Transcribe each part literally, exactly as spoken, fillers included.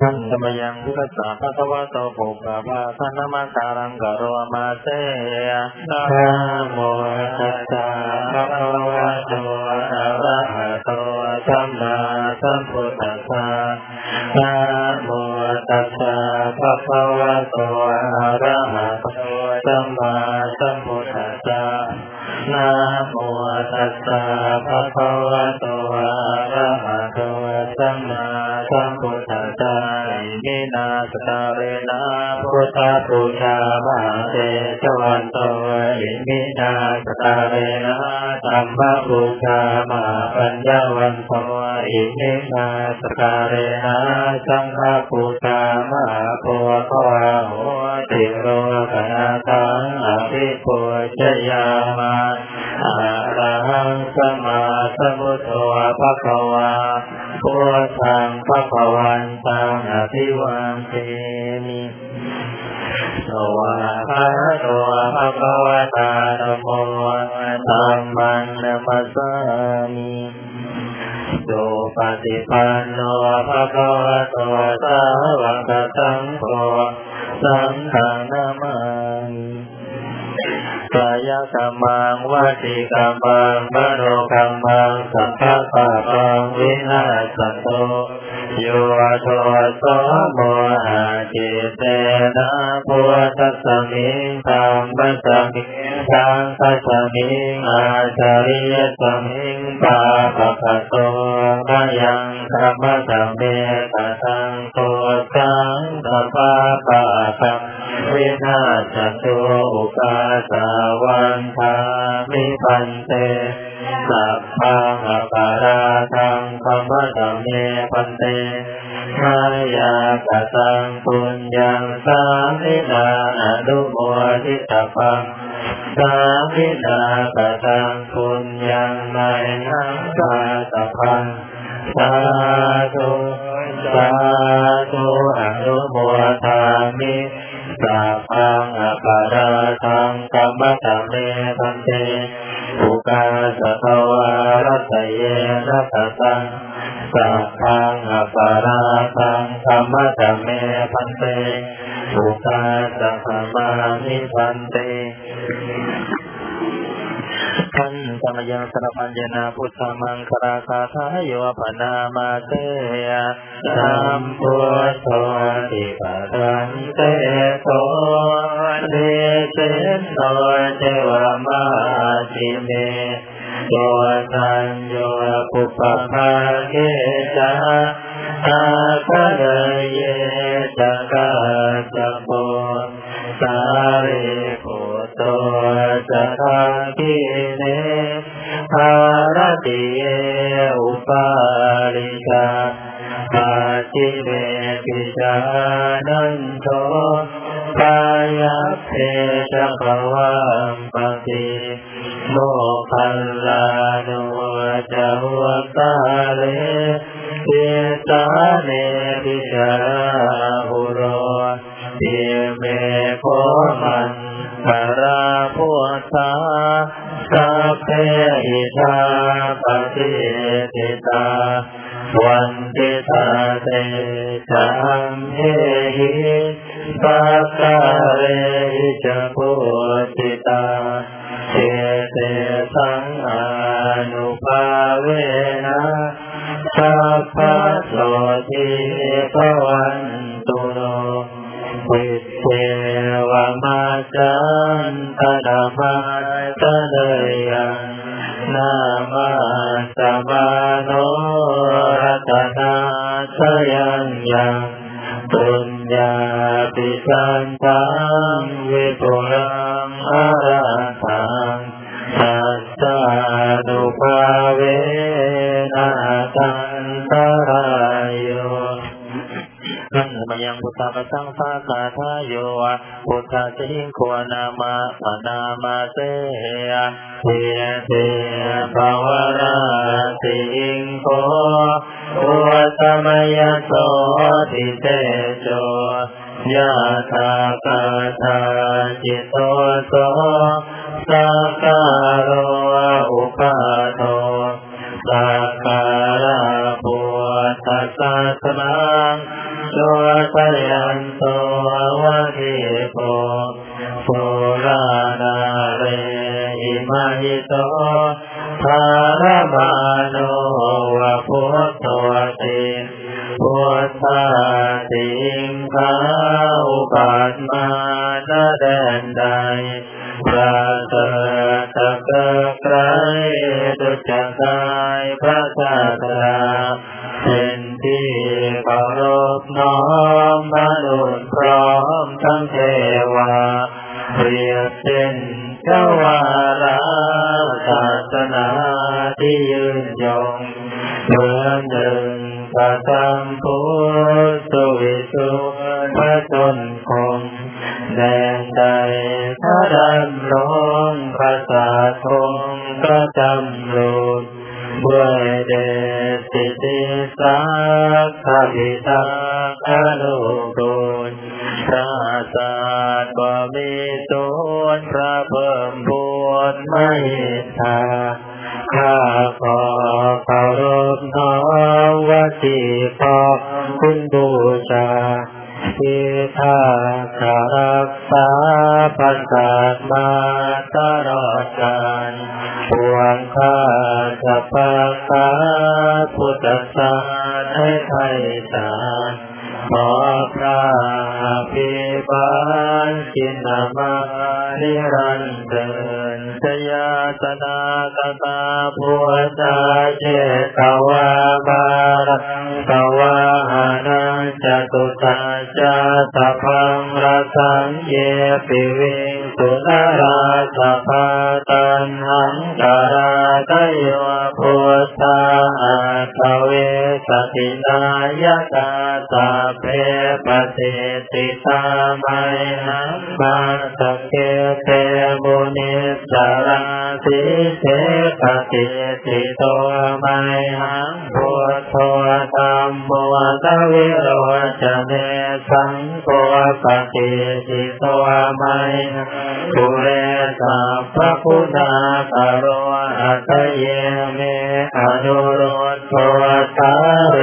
สัมสมยังกัสสะภะคะวะโตปุพพะภะสันนมัสสารังกะโรมาเสยะนะโมตัสสะภะคะวะโตอะระหะโตสัมมาสัมพุทธัสสะนะโมตัสสะภะคะวะโตอะระหะโตสัมมาสัมพุทธัสสะนะโมตัสสะภะคะวะโตอะระหะโตสัมมาสัมพุทธัสสะมินาสตาเรนะพุทธภูชามหาเตชวันโตมินาสตาเรนะธัมมภูชามหาปัญญาวันโตมินาสตาเรนะสังฆภูชามหาโพธิวาโหติโรกนาตังอภิปุชยามะอะระหังสัมมาสัมพุทโธภะคะวาพุทธังภะคะวันตังอภิวัตเทมิสวะภะคะวะภะคะวะตานะโมธัมมังนะมัสสามิสุปฏิปันโนภะคะวะโตสาวกสังโฆสังฆังนะมามิกายกัมมังวจีกัมมังมโนกัมมังสัพพะปะปังวินาศโตโยโทโสโมหะจิตเตนะพุทธัสสะมิธัมมัสสะมิสังฆัสสะมิอาจาริยะสัมมิปาปะคะโตมะยังธัมมะสัมเมตตังโตสังฆัปปะปะคะวินาศโตอุปาสาวันทามิปันเตสัพพังอปาราทังธัมมะสัมเมปันเตมายากตังปุญญังสามิทาอนุโมทิตปังสามิทากตังปุญญังในนังกาตพังสาธุสาธุอนุโมทามิสัพพังอปาราทังธัมมะสัมเมปันเตภูกาสะทวารัตเยนะตัสสังสัพพังอปาราทังธัมมะสัมเมปันเตภูกาสะภะมานิปันเตขันธมยังสรปัญญนาพุทธมังคราคาทายโยปนามาเตยะสัมพุทโธติปะทันเตโตเดเสนโตเทวมาสิเมโยทันโยปุปปะภาเกจาอาคาเนเยจกาจโปสาเรโกโตจะทังกิเนภารติเยอุปาลิกาปาจิเมปิจานันโทกายเพชะภวัมปติโมคัลลานุจาวตาเรเตตาเนปิจาหุโรเตเมโคมันภราพุทธาสัพเพหิทาปฏิติตาวันติตาเตจังเฮหิปัสสะเรหิจพุติตาเจเตสังอานุภาเวนะสัพพะโสติภวันตุโนวิเทวมาจันตนามตะเนยังนามาสมาโนรัตนาสยังยังปุญญาปิสันตังวิปุรังอาราธังสัสสานุภาเวนะตันตรายโยขันธมยังพุทธะสังฆาคาทายโยพุทธะสิงโฆนามาปนามาเสยะเทเทภวราสิงโฆอุตมยโสติเตโชยะถากาถาจิตโตโสสังฆาโรอุปาโทสักการะพุทธัสสะสมังส ตุสยันโตอวะทิโกโสรานาเรอิมาหิโตภารมาโนวะพุทโธติพุทธาติงคาอุปัฏฐานะเด่นใดพระเถรตะเกไกรดุจกายพระศาสดาเป็นที่เคารพน้อมมนุษย์พร้อมทั้งเทวาเปรียบเป็นเจ้าวาระศาสนาที่ยืนยงเพื่อหนึ่งประสัมพุทธวิสุพระชนคงแดงใจพระดำร้องพระศาสคงพระจำรูดด้วยเดชสิทธิสักขภิสักอนุกูลพระศาสก็มีส่วนพระเพิ่มบุญไม่ทาข้าขอเคารพน้อมวจีขอคุณบูชาทิฏาคารักษาปัญจมาตลอดกาลปวงข้าจะประกาศพุทธศาสนาให้ไพศาลขอพระภิบาลกิณมานิรันดรชยาสนาตตาพุทธาเจตวาบารังตวาหานังจตุตาจาตพังรัสังเยปิวิงสุนราชพาตันหังกราตโยพุทธาอาทเวสตินายกาตาเพปฏิติตามัยหังมาสเกเตบุนิสราสิเสปฏิติโตมัยหังพุทโธธรรมโมทวิโรจเนสังโฆปฏิติโตมัยหังภูเรศาพระพุทธาตโรอัตเยเมอนุโรธโทตาเร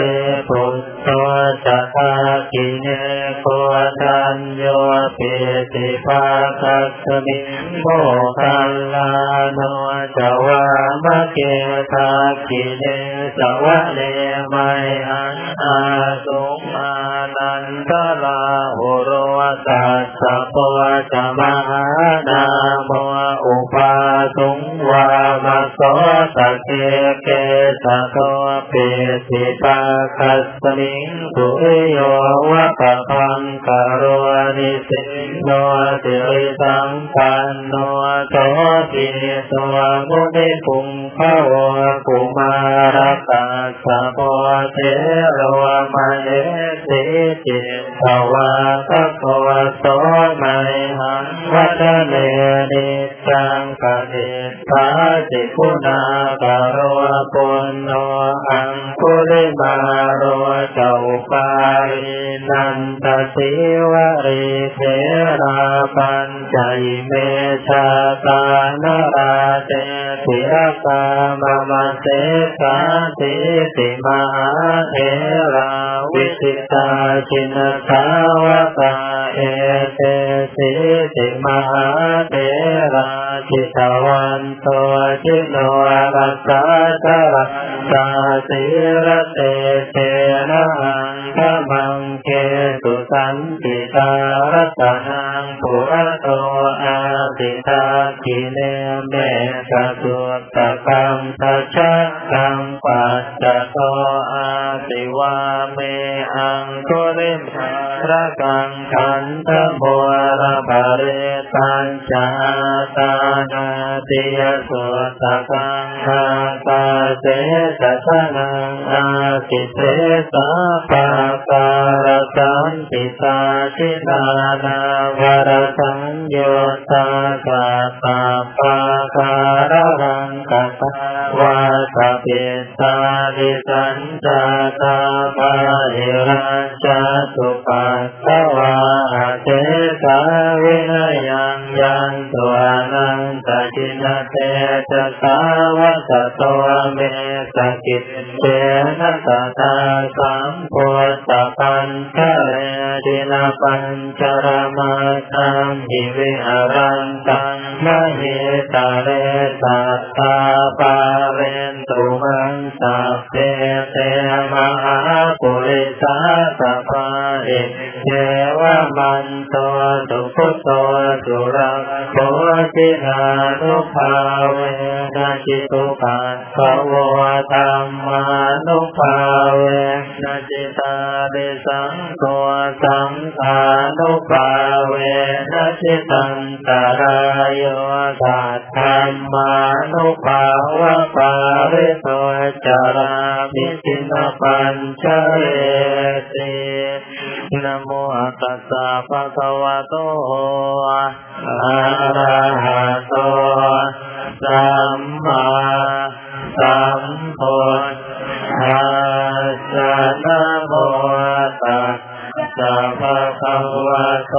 ปุตโตจัตตากิเนโกทัญโยปิติภาคัสสมิโมคัลลาโนจวามะเกทากิเนสวะเนมัยหันอาสุมานันทลาหุโรตัสสะโพจมหานาโมอุปาสุงวามะโสตะเกเกสะโตปิติภาคัสสมิสุริโยวะปะพังกะโรนิสิโนสิริสังปันโนโสติสวะมุนิปุงพะวะปุมารัสสะโพเทระวะมะเอสิจิตตวะสัพพวะโสมัยหังวัฏเนนิจังปะเนตาจิคุณากะโรปุณโนอังคุลิมาโรเจ้าปารินันตสิวะริเทราปัญจเมชาตานราเตสิรัสสะมะมะเสสะติสิมหาเถราวิสิตาชินทาวะตาเอเตสิสิมหาเถราจิตวันโตจิโนรัสสะสะรัสสะสิระเตเตนะหังกะมังเกตุสันติตารัตนังปุระโตอาติตากิเนเมสะสุตตังทัชชังตังปัสสะโตอาติวาเมอังโคเรมระกังขันธโมระปะเรตัญจาตานาติยสุตตังคาตาเสสะทะนังอาติเสสะปะปะระสันติตาชิตานาวรสัญโยตากะตาปะการะรังกะตาวาสะปิตาดิสัญจาตาปะหิรัญจาสุปัสสะวะเจสะวินัยังยันตุอนันตจินเตจสาวะสะโตเมสะกิจเจนะตะตาสัมโพตะปันทะ ติลปัญจรมาตังหิวิหารังตังมหิตาเรสัตตาปาเรนตุมังสัพเพเตมหาปุริสาสัพพะเอเทวมันโตสุพุตโตสุรังโพธินานุภาเวนะจิตุปัสสาวะธัมมานุภาเวนะจิตาเดสังโฆสังฆานุภาเวนะจิตันตารายสัตถัมมานุภาวะปาริโสจารามิสินปัญจเรตินะโมตัสสะภะคะวะโตอะระหะโตสัมมาสัมพุทธัสสะนะโมตัสสะภะคะวะโต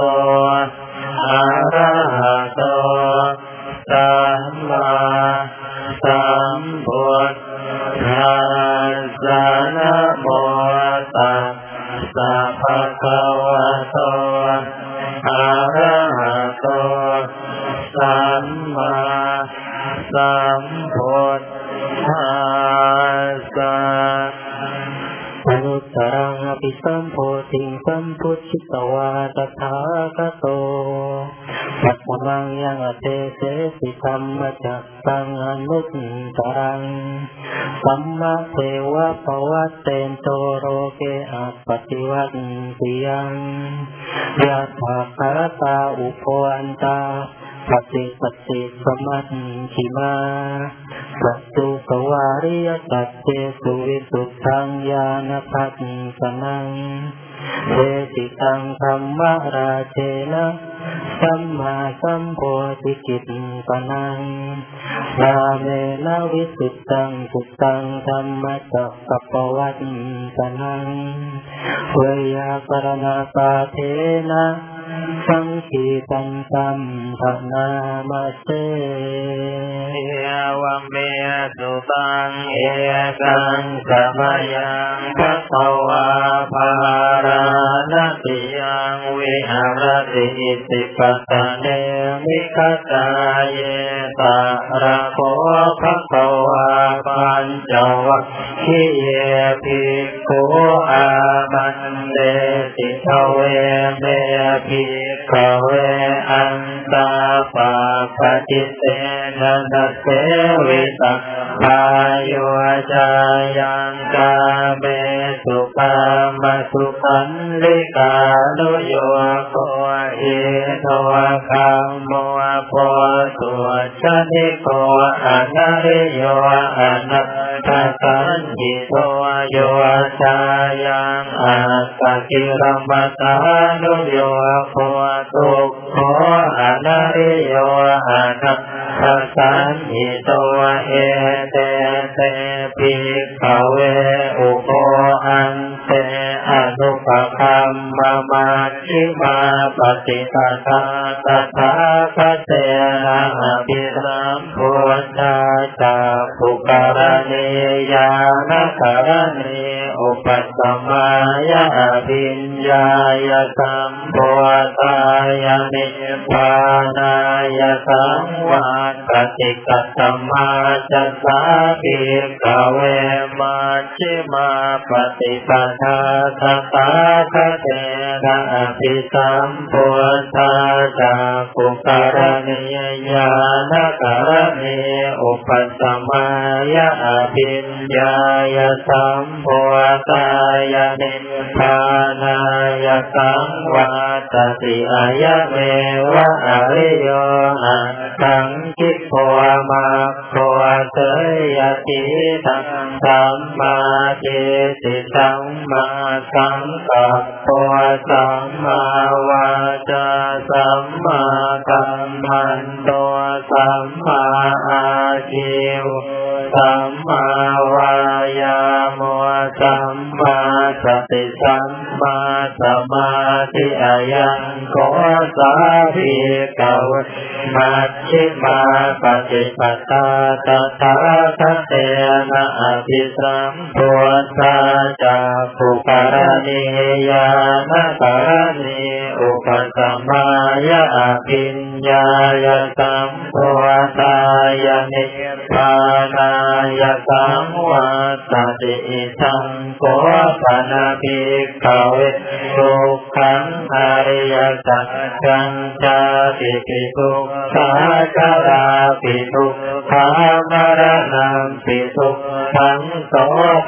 อะระหะโตสัมมาสัมพุทธัสสะนะโมตัสสะภะคะวะโตอะระหะโตสัมมาสัมพุทธัสสะอนุตตรังอภิสัมโพธิสัมพุทธิตวาตถาคโตปัจจมังยังอเตเสสิธรรมจักตังอนุตตรังสัมมาเทวะปวัตเตนโตโรเกอัปปติวัตติยังยะถาคารตาอุปโภอันตาปฏิปฏิสมัชชิมาสัตตุสวาริยสัตเตสุวิสุทธังญาณภัสสนังเวสิตังธัมมราเชนะสัมมาสัมโพธิกิตตนังนาเมนะวิสุทธังสุตตังธัมมจักกัปปวัตตนังเวยากรณปาเทนะสังคีตังสัมภนามาเสยวัมเมสุตังเอกังสมยังภควาภารณติยังวิหารติสิปัสสะเนมิคตาเยตาระโภภควาปัญจวัคคีเยภิกขุอามันเตติทเวเมภิภเวอันตาปาปฏิเสนนัสเสวิตังพายุจายังกาเมสุปามสุปันลิกาลุโยโกอิโทคัมโมโพตุชนิโกอนาริโยอนัตตสันหิโตโยจายังอัตตกิรัมมตาลุโยโกทุกโขอนาริโยอนัตตสันหิโตเอเตเตภิกขเวอุโภอันเตอนุปคัมมะมัชฌิมาปฏิปทาตถาคเตนะอะภิสัมโพธาจาปุการเนยานการเนอุปสัมมายาปิญญายสัมโพธายานิพานายสัมวัฏปฏิกัตตมาจัสสาภิกขเวมัชฌิมาปฏิปทาตถาคเตนะอะภิสัมโพธาจาปุการเนยานการเนอุปสัมมายาปิญญายสัมโพธายานิพานายสัมวัฏติอายะเมวะอริโยอัตถังคิปโภมัคโคเสยติตังสัมมาทิฏฐิสัมมาสังกัปโปสัมมาวาจาสัมมากัมมันโตสัมมาอาชีวสัมมาวายามสัมมาสติสัมมาสมาธิอายังโกสาภิกขเวมัชฌิมาปฏิปทาตถาคเตนะอะภิสัมโพธาจาปุการเนยานการเน ปสัมมายะอภิญญายะสัมโพธายะนิพพานายะสัมวัตตติสังโฆปนะภิกขเวทุกขังอริยสัจจังจาติภิกขุสาคาราภิกขุภามรณังภิกขุสังโฆ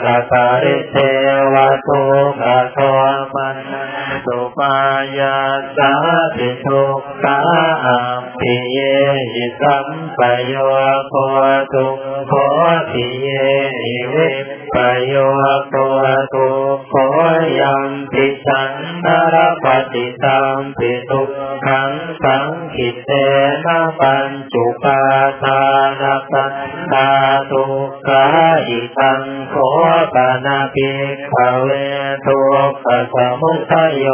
กตาริเทวะโสกะโสปันสุปายาสาติทุกขาอัมพิเยหิสัมปโยโคทุกโคพิเยหิวิปโยโคทุกโคยัมปิสันนรปฏิสัมปิทุกขังสังขิเตนะปัญจุปาทานะสันตาทุกขาอิทังโคปนาภิกขเวทุกขสมุทัยโย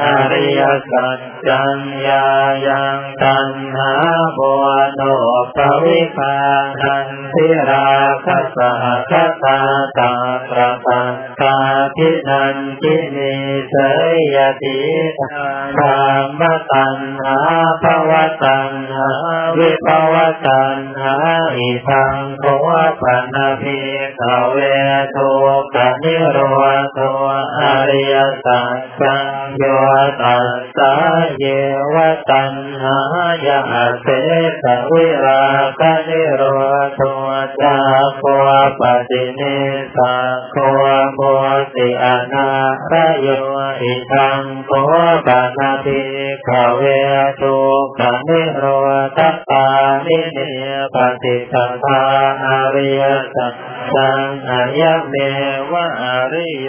อริยสัจจังญายังตัณหาโมโนปวิภาคันติราคะสหคัตตาตาประสันตาภินันทินิเสยติธรรมตัณหาภวตัณหาวิภวตัณหาอิทังโคปนาภิกขเวทุกขนิโรธอริยสัจจังโยตัสสะเยวตัณหายะเสสวิราคะนิโรธจาโคปฏินิสาโคโมติอนาระโยอิทังโคปนาภิกขเวทุกขนิโรธปานิเนปฏิสัมภาอริยสัจจังอะยะเมวะอริโย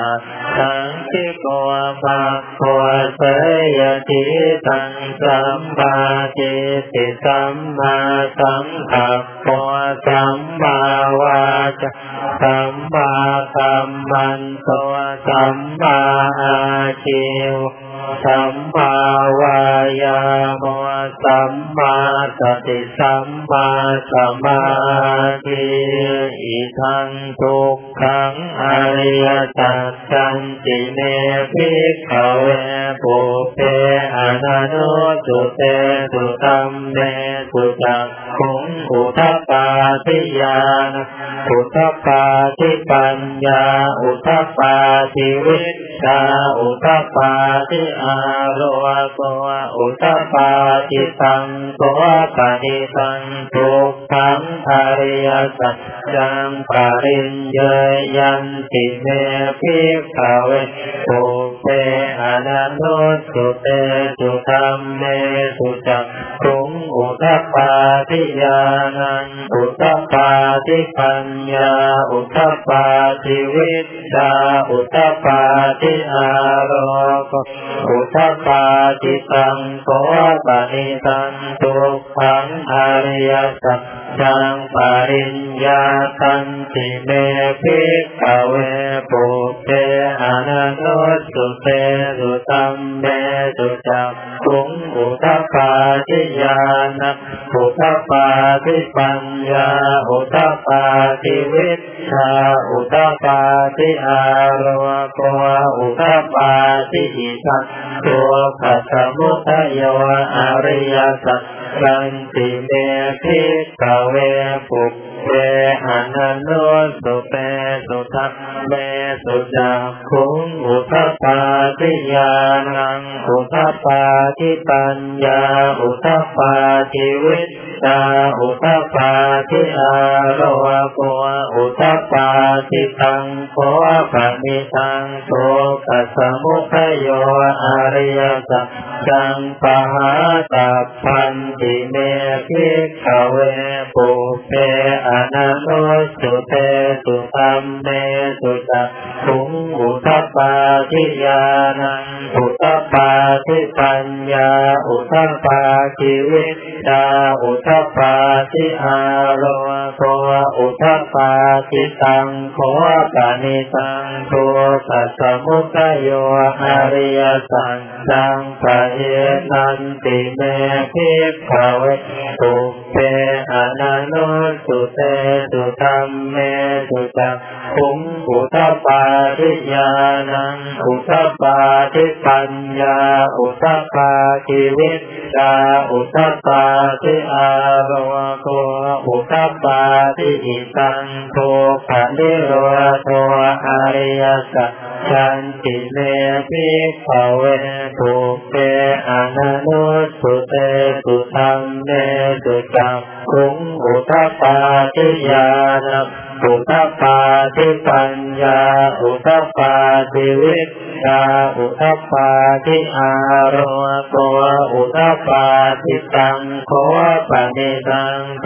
อัตถังคิโกภะโคเสยติตังสัมมาทิฏฐิสัมมาสังคัปปะสัมมาวาจาสัมมาสัมมัณโตสัมมาอาชีวสัมมาวายามสัมมาสติสัมมาสมาธิอิทังทุกขังอริยสัจจังติเมภิกขเวปุเพอนันโนสุเตสุตัมเมสุจักขุงอุทัปปาทิญาณอุทัปปาทิปัญญาอุทัปปาทิวิชชาอุทัปปาทิอาโลโกอุทัปปาทิสังโฆปนิสังทุกขังอริยสัจจังปริญญยันติเมภิกขเวปุเพอนันโนสุเตสุตัมเมสุจักขุงอุทัปปาทิญาณังอุทัปปาทิปัญญาอุทัปปาทิวิชชาอุทัปปาทิอาโลโกอุทัปปาทิสังโฆปนิสังทุกขังอริยสัจจังปริญญาตันติเมภิกขเวปุเพอนันโนสุเตสุตัมเมสุจักขุงอุทัปปาทิญาณังอุทัปปาทิปัญญาอุทัปปาทิวิชชาอุทัปปาทิอาโลโกอุทัปปาทิอิทังทุกขสมุทัยโยอริยสัจจังติเมภิกขเวปุเพอนันโนสุเตสุตัมเมสุจักขุงอุทัปปาทิญาณังอุทัปปาทิปัญญาอุทัปปาทิวิชชาอุทัปปาทิอาโลโกอุทัปปาทิตังโฆปนิสังทุกขสมุทัยโยอริยสัจจังปหาตัพพันติเมภิกขเวปุเพอนันโนสุเตสุตัมเมสุจักขุงอุทัปปาทิญาณังอุทัปปาทิปัญญาอุทัปปาทิวิชชาอุทัปปาทิอาโลโกอุทัปปาทิตังโฆปนิสังทุกขสมุทัยโยอริยสัจจังปะเยนันติเมภิกข ภเวตุเปอนานุสุเตสุธัมเมสุจักขุงอุทธัปปาทิญาณังอุทธัปปาทิปัญญาอุทธัปปาทิวิชชาอุทธัปปาทิอารวะโกอุทธัปปาทิหิตังโทปะนิโรโทอริยสัจจันติเมภิกขเวตุเปอนานุสุเตสุธัมเมสุจักขุงอุทธัปปาทิญาณังอุทธัปปาทิปัญญาอุทธัปปาทิวิชชาอุทธัปปาทิอารัวโกอุทธัปปาทิตังโคปนิตังโท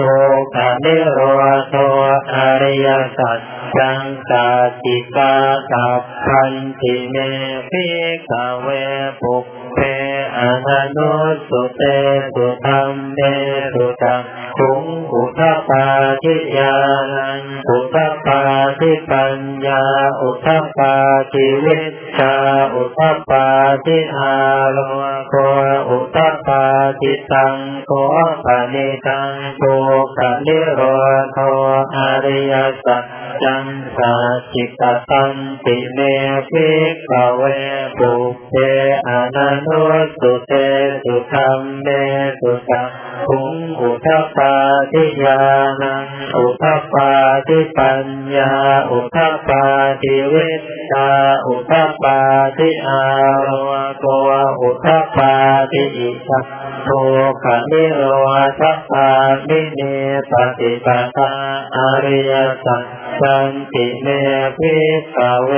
กะนิโรโทอริยสัจจังสาติกาสัพพันธิเมภิกขเวปุพเพอนานุสุเตสุธัมเมสุจักขุงอุทธัปปาทิญาณังอุทธัปปาทิปัญญาอุทธัปปาทิวิชชาอุทธัปปาทิอารัวโกอุทธัปปาทิตังโคปนิตังโทกะนิโรโทอริยสัจจังสาจิตตังติเมภิกขเวปุพเพอนานุสุเตสุธัมเมสุจักขุงอุทธัปปาทิญาณังอุทธัปปาทิปัญญาอุทธัปปาทิวิชชาอุทธัปปาทิอารัวโกอุทธัปปาทิอิทัสโทกะนิโรธัปปาทิเนปฏิปทาอริยสัจจังติเมภิกขเว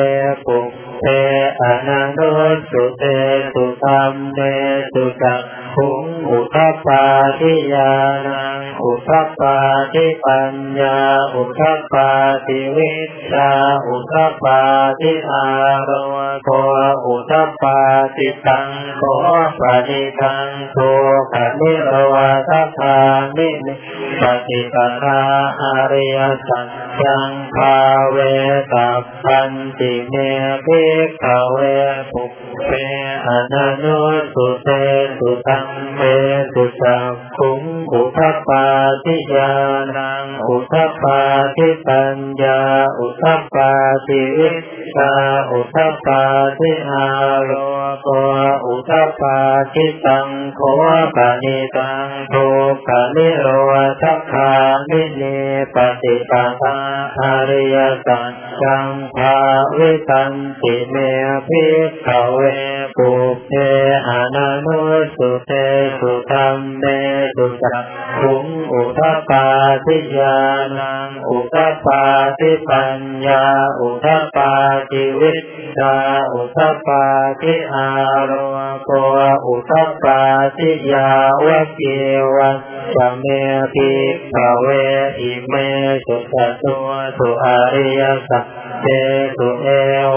ปุพเพอนานุสุเตสุธัมเมสุจักขุงอุทธัปปาทิญาณังอุทธัปปาทิปัญญาอุทธัปปาทิวิชชาอุทธัปปาทิอารัวโกอุทธัปปาทิตังโคปนิตังโทกะนิโรธัปปานิปฏิปทาอริยสัจจังภาเวสัพพันติเมภิกขเวปุพเพอนานุสุเตสุธัมเมสุจักขุงอุทธัปปาทิญาณังอุทธัปปาทิปัญญาอุทธัปปาทิวิชชาอุทธัปปาทิอารัวโกอุทธัปปาทิตังโคปนิตังโทกะนิโรธัปปานิเนปฏิปทาอริยสัจจังภาวิสันติเมภิกขเวปุพเพอนานุสุเตสุธัมเมสุจักขุงอุทธัปปาทิญาณังอุทธัปปาทิปัญญาอุทธัปปาทิวิชชาอุทธัปปาทิอารัวโกอุทธัปปาทิยาวะเกวะสัมเมภิกขเวอิเมสุสัตตุสุอริยสัจเจตุเอ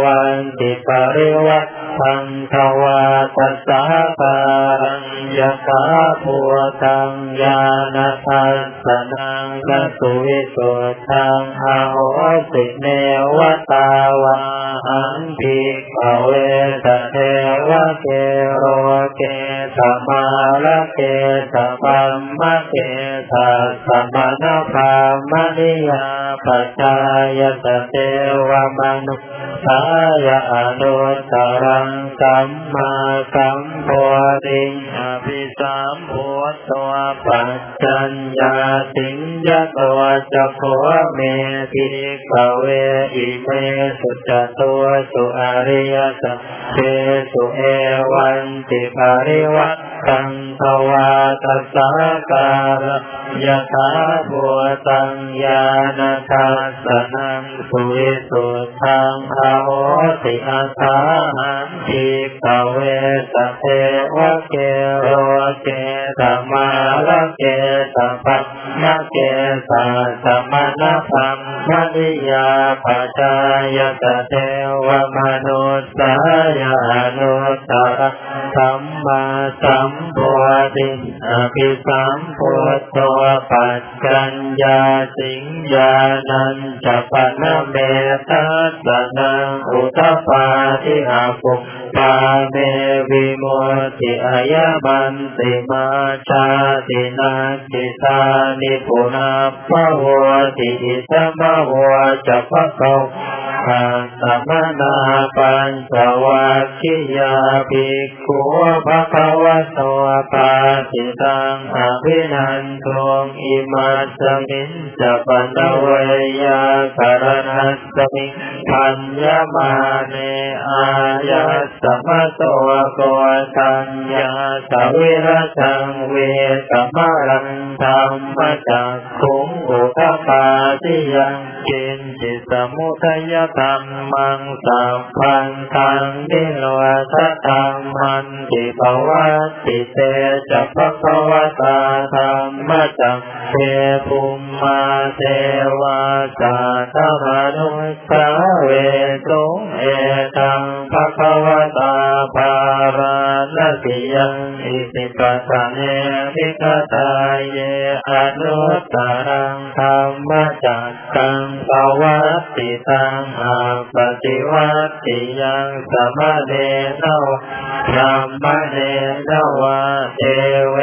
วันติปริวัตสังฆวาตัสสะการังยะถาภูตังญาณทัสสนังกัสสุวิสุทธังอโหสิเนวตาวาหังภิกขเวตเทวะเกโรเกตมาละเกตปัมมะเกตสัมมณภามนิยาปัจจายตเตวะมนุสสายะอนุตตรังสัมมาสัมโพธิอภิสัมโพธัวปัจจัญญาสิญญาตัวจะโคเมภิกขเวอิเมสุจตัวสุอริยสัจเจตุเอวันติปริวัตตังภวาตัสสะการะยะถาภูตังญาณทัสสนังสุวิสุทธังอโหสิอาสาหังภิกขเวสเทวะเกโรเกตมาละเกตปัมมะเกสาสมณภัมมนิยาปัจจายตเทวมนุสสายานุตตรสัมมาสัม มโพธิอภิสัมโพธโตปัจจัญญาสิงญาณัญจปนเมตัสสนังอุทปาทิหะปุพพาเมวิโมทิอายมันติมาชาตินาจิตานิปุนาภวติอิสมาวจปะโตอาสมนาปัญจวัคคียาภิกขุภะคะวะโตปาติตังอภินันโทอิมัสสมิงจปันเวยาสรณัสสมิงธัญญมาเนอายาสัมโตโกตัญญาสวิรัตังเวสมรังธรรมจักขุงอุทปาติยังกินจิสมุทัยธรรมังสัพพันธังนิโรธธรรมันติภวัตติเตจภควตาธรรมจักเทภูมิมาเทวาจาตมนุสสาเวสุเอตังภควตาภารณสิยังอิสิปัสสะเนภิกขตาเยอนุตตรังธรรมจักขังภวัตติตังอาปฏิวัตติยังสมะเนนวะธรรมะเนนวะเทเว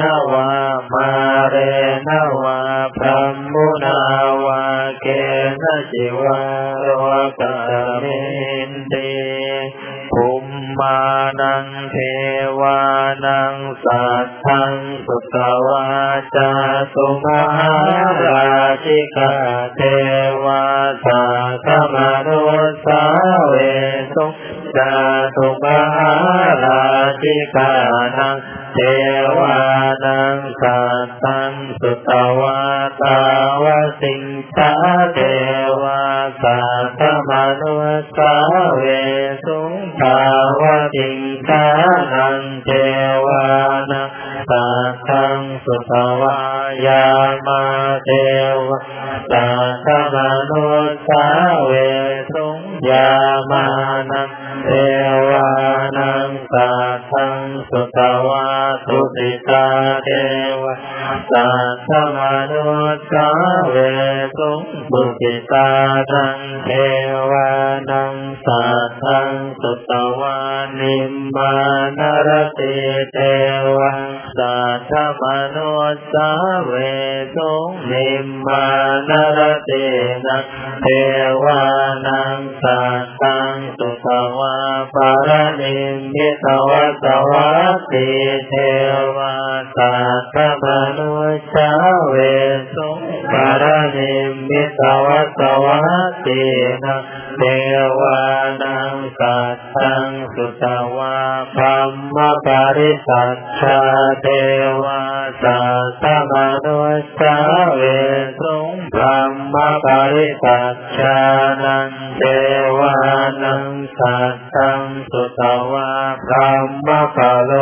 นวะมาเรนวะพรหมุนาวะเกณจิวะโลกะมินติภูมานังเทวานังสัตถังสุตวาจาสุมหาราชิกาเทวาสัตมนุสสาเวสุจาสุมหาราชิกานังเทวานังสัตถังสุตวาตาวสิงสาเทวาสัตมนุสสาเวสุภาวะติงสานังเทวานังสัตถังสุตวายามาเทวะสัตมนุสสาเวสุยามานังเทวานังสัตถังสุตวาทุติตาเทวะสัตมนุสสาเวสุบุติตานังเทวานังสัตถังสุตวานิมมานรติเทวะสัตมนุสสาเวสุนิมมานรตินังเทวานังสัตถังสุตวาปารณิมิตวสวัสติเทวะสัตมนุสสาเวสุปารณิมิตวสวัสตินังเทวานังสัตถังสุตวาธัมมปริสัชชาเทวะสัตมนุสสาเวสุธัมมปริสัชชานังเทวานังสัตถังสุตวาธัมมปโล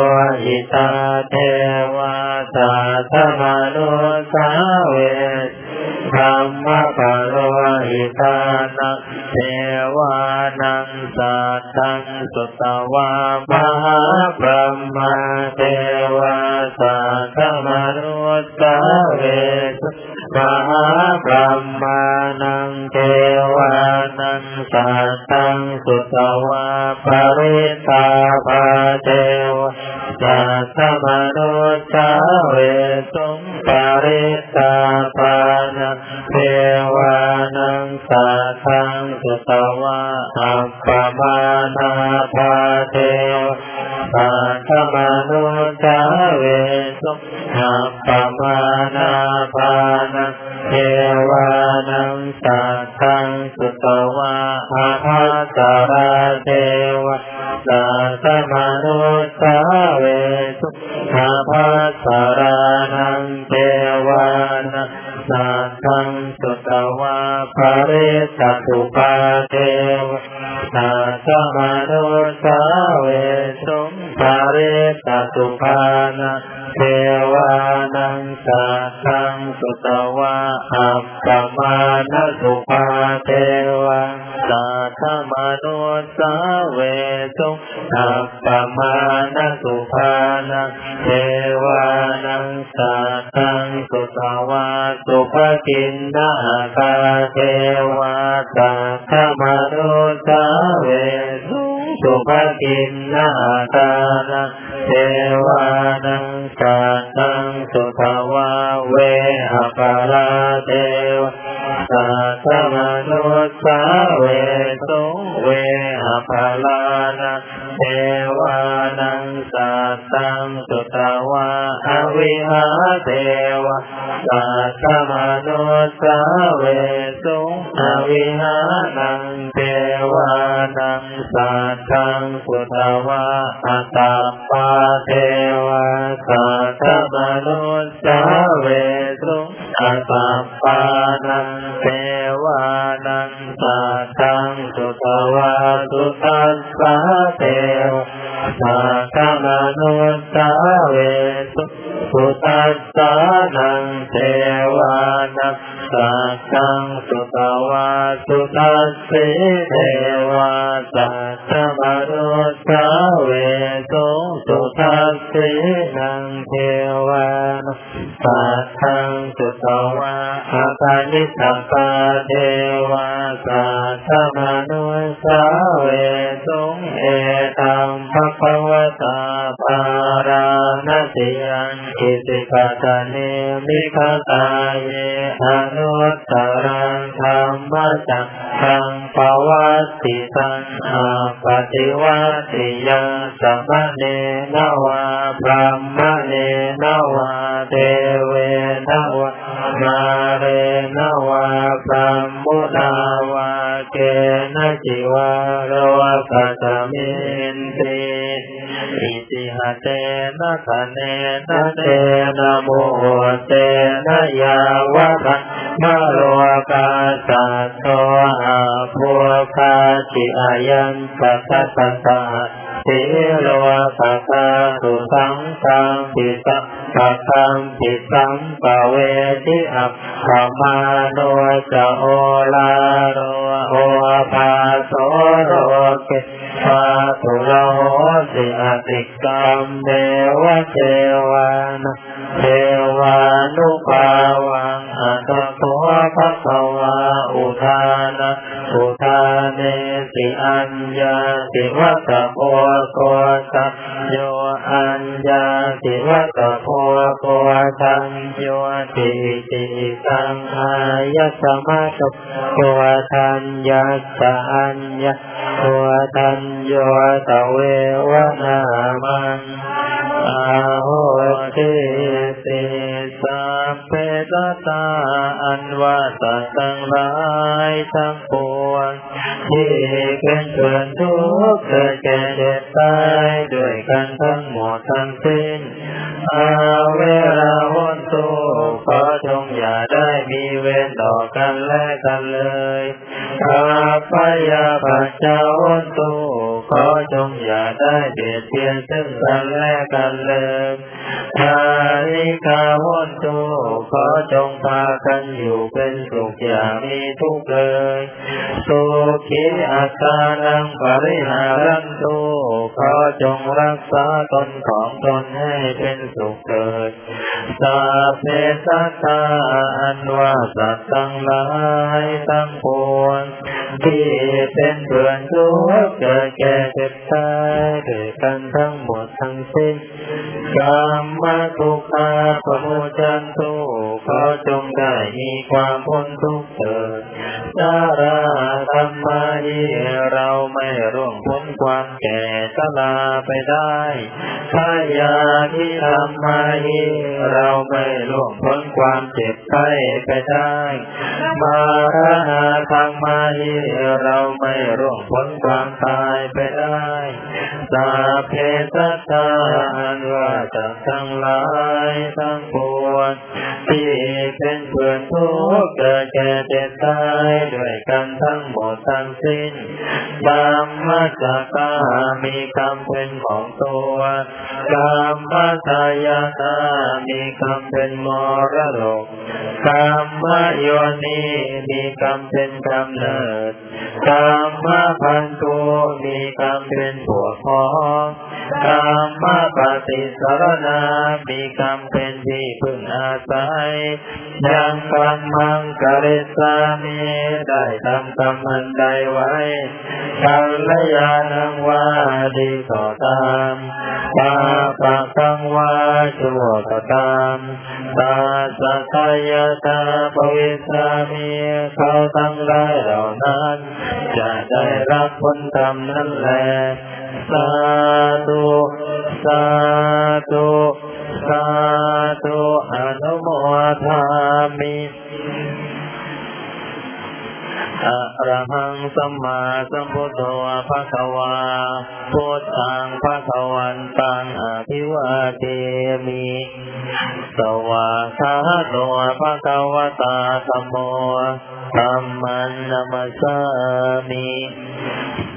หิตาเทวะสัตมนุสสาเวธัมมปโลหิตานังเทวานังสัตถังสุตวามหาพรหมเทวะสัตมนุสสาเวสุมหาพรหมนังเทวานังสัตถังสุตวาปริตาภาเทวะสัตมนุสสาเวสุปริตาภานังเทวานังสัตถังสุตวาอัปปมานาภาเทวะสัตมนุสสาเวสุอัปปมานาภานังเทวานังสัตถังสุตวาอาภัสสราเทวะสัตมนุสสาเวสุอาภัสสรานังเทวานังสัตถังสุตวาปริสัตุปาเทวะสัตมนุสสาเวสุ ตาเรตตุภานะเทวานังสัตตังสุตวะอัปปมานะสุภาเทวะสัทธมนุสสาเวสุอัปปมานะสุภานะเทวานังสัตตังสุตวะสุภกินนาคาเทวะสัทธมนุสสาเวสุสุภกินนาคาเทวานังสัตตังสุทวะเวหะปะราเทวะสัตตมนุสสาเวสุเวหะปะรานะเทวานังสัตตังสุทวะอวิหะเทวะสัตตมนุสสาเวสุอวิหะนังเทวานังสัตตังสุทวะอัตตปาเทวะสัตตมนุสสาเวสุอัตตปานังเทวานังสัตตังสุทวะสุทัสสะเทวะสัตตมนุสสาเวสุสุทัสสะนังเทวานังสัตตังสุทวะสุทัสสิเทวะสัตตมนุสสาเวสุสุทัสสินังเทวานังสัตตังสุทวะอัปปนิสสะเทวะสัตตมนุสสาเวสุเอตัมภควตาภารณติยันอิสิปตะเนมิคตาเยอนุตตรังธัมมจักขังปวัตติสังฆาปฏิวัติยัสสะมะเนนะวะพรหมเนนะวะเทเวนะวะมาเรนะวะสัมมุตตาวะเกณจิวาโรปัสสมินติอิติหะเตนะสะเนนะเตนะโมเตนะยาวะภะมะโรกาสัตโตอาภูคาจิอายันตัสสะสัตตะสิโลภะคะตุสังฆังปิสังฆะสังปิสังปะเวทิอัปปะมาโนจโอลาโรโอภาโสโรเกภาตุโลสิอติกัมเมวะเทวานะเทวานุภาวังอัตโตภะคะวะอุทานะอุทาเนสิอัญญาสิวัตโพโกสังโยอัญญาสิวัตโพโกสังโยติติสังอายะสมาสโกทัญญาสอัญญาโกทัญโยตเววนามังอาโหติติสัพเพสัตตาอันว่าสัตว์ทั้งหลายทั้งปวงที่เป็นเพื่อนทุกข์เกิดแก่เจ็บตายด้วยกันทั้งหมดทั้งสิ้นอาเวราวันตุขอจงอย่าได้มีเวรต่อกันและกันเลยอาปยาปัจจาวันตุขอจงอย่าได้เบียดเบียนซึ่งกันและกันเลยทาริกาวันตุขอจงพากันอยู่เป็นสุขอย่ามีทุกข์เลยสุขีอัตตานังปริหารันตุขอจงรักษาตนของตนให้เป็นสุขเถิดสัพเพสัตตาอันว่าสัตว์ทั้งหลายทั้งปวงที่เป็นเพื่อนทุกข์เกิดแก่เจ็บตายด้วยกันทั้งหมดทั้งสิ้นกัมมทุกขาปมุจจันตุขอจงได้มีความพ้นทุกข์เถิดสาราธัมมานิเราไม่ร่วงพ้นความแก่ชราไปได้พยาธิธัมมานิเราไม่ร่วงพ้นความเจ็บไข้ไปได้มาราธัมมานิเราไม่ร่วงพ้นความตายไปได้ สาเพสัตตาอันว่าสัตว์ทั้งหลายทั้งปวงที่เป็นเพื่อนทุกข์เกิดแก่เจ็บตายด้วยกันทั้งหมดทั้งสิ้นกรรมสัตตามีกรรมเป็นของตัวกรรมทายาทามีกรรมเป็นมรดกกรรมโยนิมีกรรมเป็นกำเนิดกรรมพันธุมีกรรมเป็นผัวพ้องกรรมปฏิสรณามีกรรมเป็นที่พึ่งอาศัยยังกรรมังกฤษามิได้ทำกรรมอันใดไว้กัลยาณังวาดีต่อตามปาปะกังวาชั่วต่อตามตาสัตยาตาปวิสามิเขาทั้งหลายเหล่านั้นจะได้รับผลกรรมนั้นแลสาธุสาธุสาธุอนุโมทามิอะระหังสัมมาสัมพุทโธภะคะวาพุทธังภะคะวันตังอะภิวาเทมิสวาคาโตภะคะวะตาธัมโมธัมมังนะมัสสามิ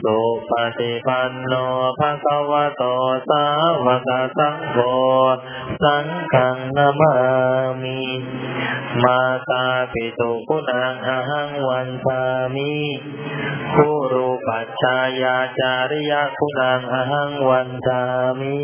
สุปฏิปันโนภะคะวะโตสาวกสังโฆสังฆังนะมามิมาตาปิตุคุณังอะหังวันทามิคุรูปัจฉายาจาริยคุณังอะหังวันทามิ